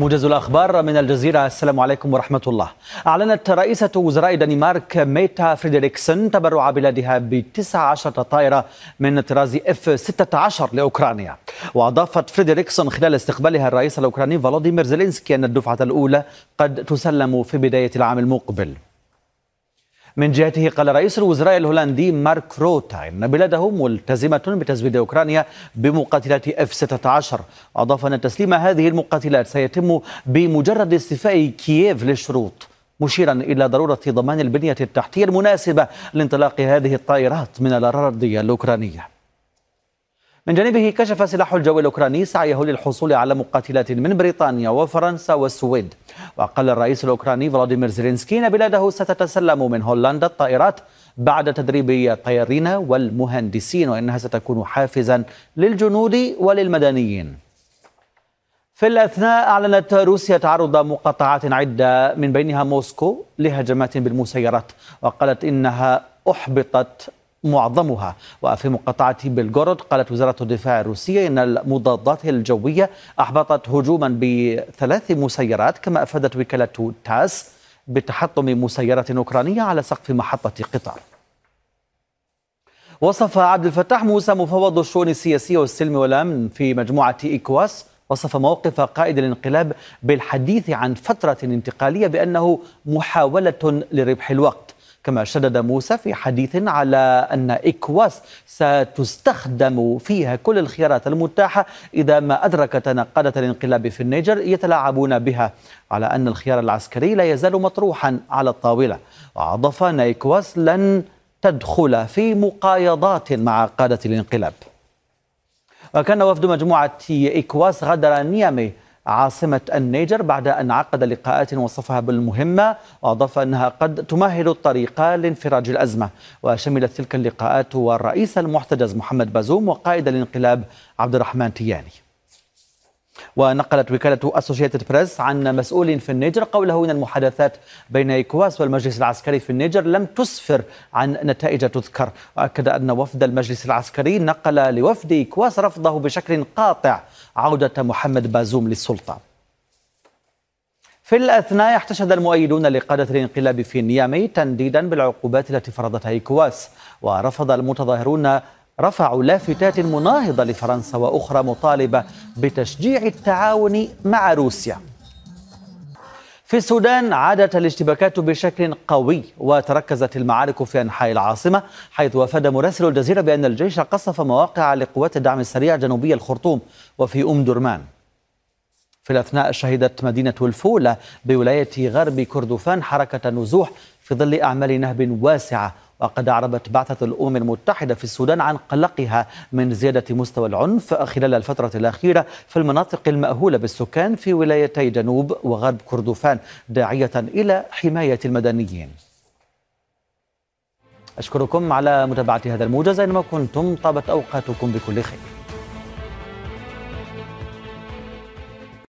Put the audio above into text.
موجز الأخبار من الجزيرة، السلام عليكم ورحمة الله. أعلنت رئيسة وزراء الدنمارك ميتا فريدريكسن تبرع بلادها ب19 طائرة من طراز F-16 لأوكرانيا. وأضافت فريدريكسن خلال استقبالها الرئيس الأوكراني فلاديمير زيلينسكي أن الدفعة الأولى قد تسلم في بداية العام المقبل. من جهته قال رئيس الوزراء الهولندي مارك روتا إن بلاده ملتزمة بتزويد أوكرانيا بمقاتلات F-16. أضاف أن تسليم هذه المقاتلات سيتم بمجرد استيفاء كييف للشروط، مشيرا إلى ضرورة ضمان البنية التحتية المناسبة لانطلاق هذه الطائرات من الأراضي الأوكرانية. من جانبه كشف سلاح الجو الأوكراني سعيه للحصول على مقاتلات من بريطانيا وفرنسا والسويد. وقال الرئيس الأوكراني فلاديمير زيلينسكي أن بلاده ستتسلم من هولندا الطائرات بعد تدريب الطيارين والمهندسين، وإنها ستكون حافزا للجنود وللمدنيين. في الأثناء أعلنت روسيا تعرض مقاطعات عدة من بينها موسكو لهجمات بالمسيرات، وقالت إنها أحبطت معظمها. وفي مقاطعة بلغورود قالت وزارة الدفاع الروسية إن المضادات الجوية أحبطت هجوما ب3 مسيرات، كما أفادت وكالة تاس بتحطم مسيرة أوكرانية على سقف محطة قطار. وصف عبد الفتاح موسى مفوض الشؤون السياسية والسلم والأمن في مجموعة إيكواس، وصف موقف قائد الانقلاب بالحديث عن فترة انتقالية بأنه محاولة لربح الوقت. كما شدد موسى في حديث على أن إيكواس ستستخدم فيها كل الخيارات المتاحة إذا ما أدركت نقادة الانقلاب في النيجر يتلاعبون بها، على أن الخيار العسكري لا يزال مطروحا على الطاولة. وأضاف أن إيكواس لن تدخل في مقايضات مع قادة الانقلاب. وكان وفد مجموعة إيكواس غادر نيامي عاصمة النيجر بعد أن عقد لقاءات وصفها بالمهمة، وأضاف أنها قد تمهد الطريق لانفراج الأزمة. وشملت تلك اللقاءات والرئيس المحتجز محمد بازوم وقائد الانقلاب عبد الرحمن تياني. ونقلت وكالة أسوشيتد بريس عن مسؤول في النيجر قوله أن المحادثات بين إيكواس والمجلس العسكري في النيجر لم تسفر عن نتائج تذكر. وأكد أن وفد المجلس العسكري نقل لوفد إيكواس رفضه بشكل قاطع عودة محمد بازوم للسلطة. في الأثناء احتشد المؤيدون لقادة الانقلاب في نيامي تنديدا بالعقوبات التي فرضتها إيكواس. ورفض المتظاهرون رفعوا لافتات مناهضة لفرنسا وأخرى مطالبة بتشجيع التعاون مع روسيا. في السودان عادت الاشتباكات بشكل قوي، وتركزت المعارك في أنحاء العاصمة، حيث أفاد مراسل الجزيرة بأن الجيش قصف مواقع لقوات الدعم السريع جنوبي الخرطوم وفي أم درمان. في الأثناء شهدت مدينة الفولة بولاية غرب كردفان حركة نزوح في ظل أعمال نهب واسعة. وقد أعربت بعثة الأمم المتحدة في السودان عن قلقها من زيادة مستوى العنف خلال الفترة الأخيرة في المناطق المأهولة بالسكان في ولايتي جنوب وغرب كردفان، داعية إلى حماية المدنيين. أشكركم على متابعة هذا الموجز، أينما كنتم طابت أوقاتكم بكل خير.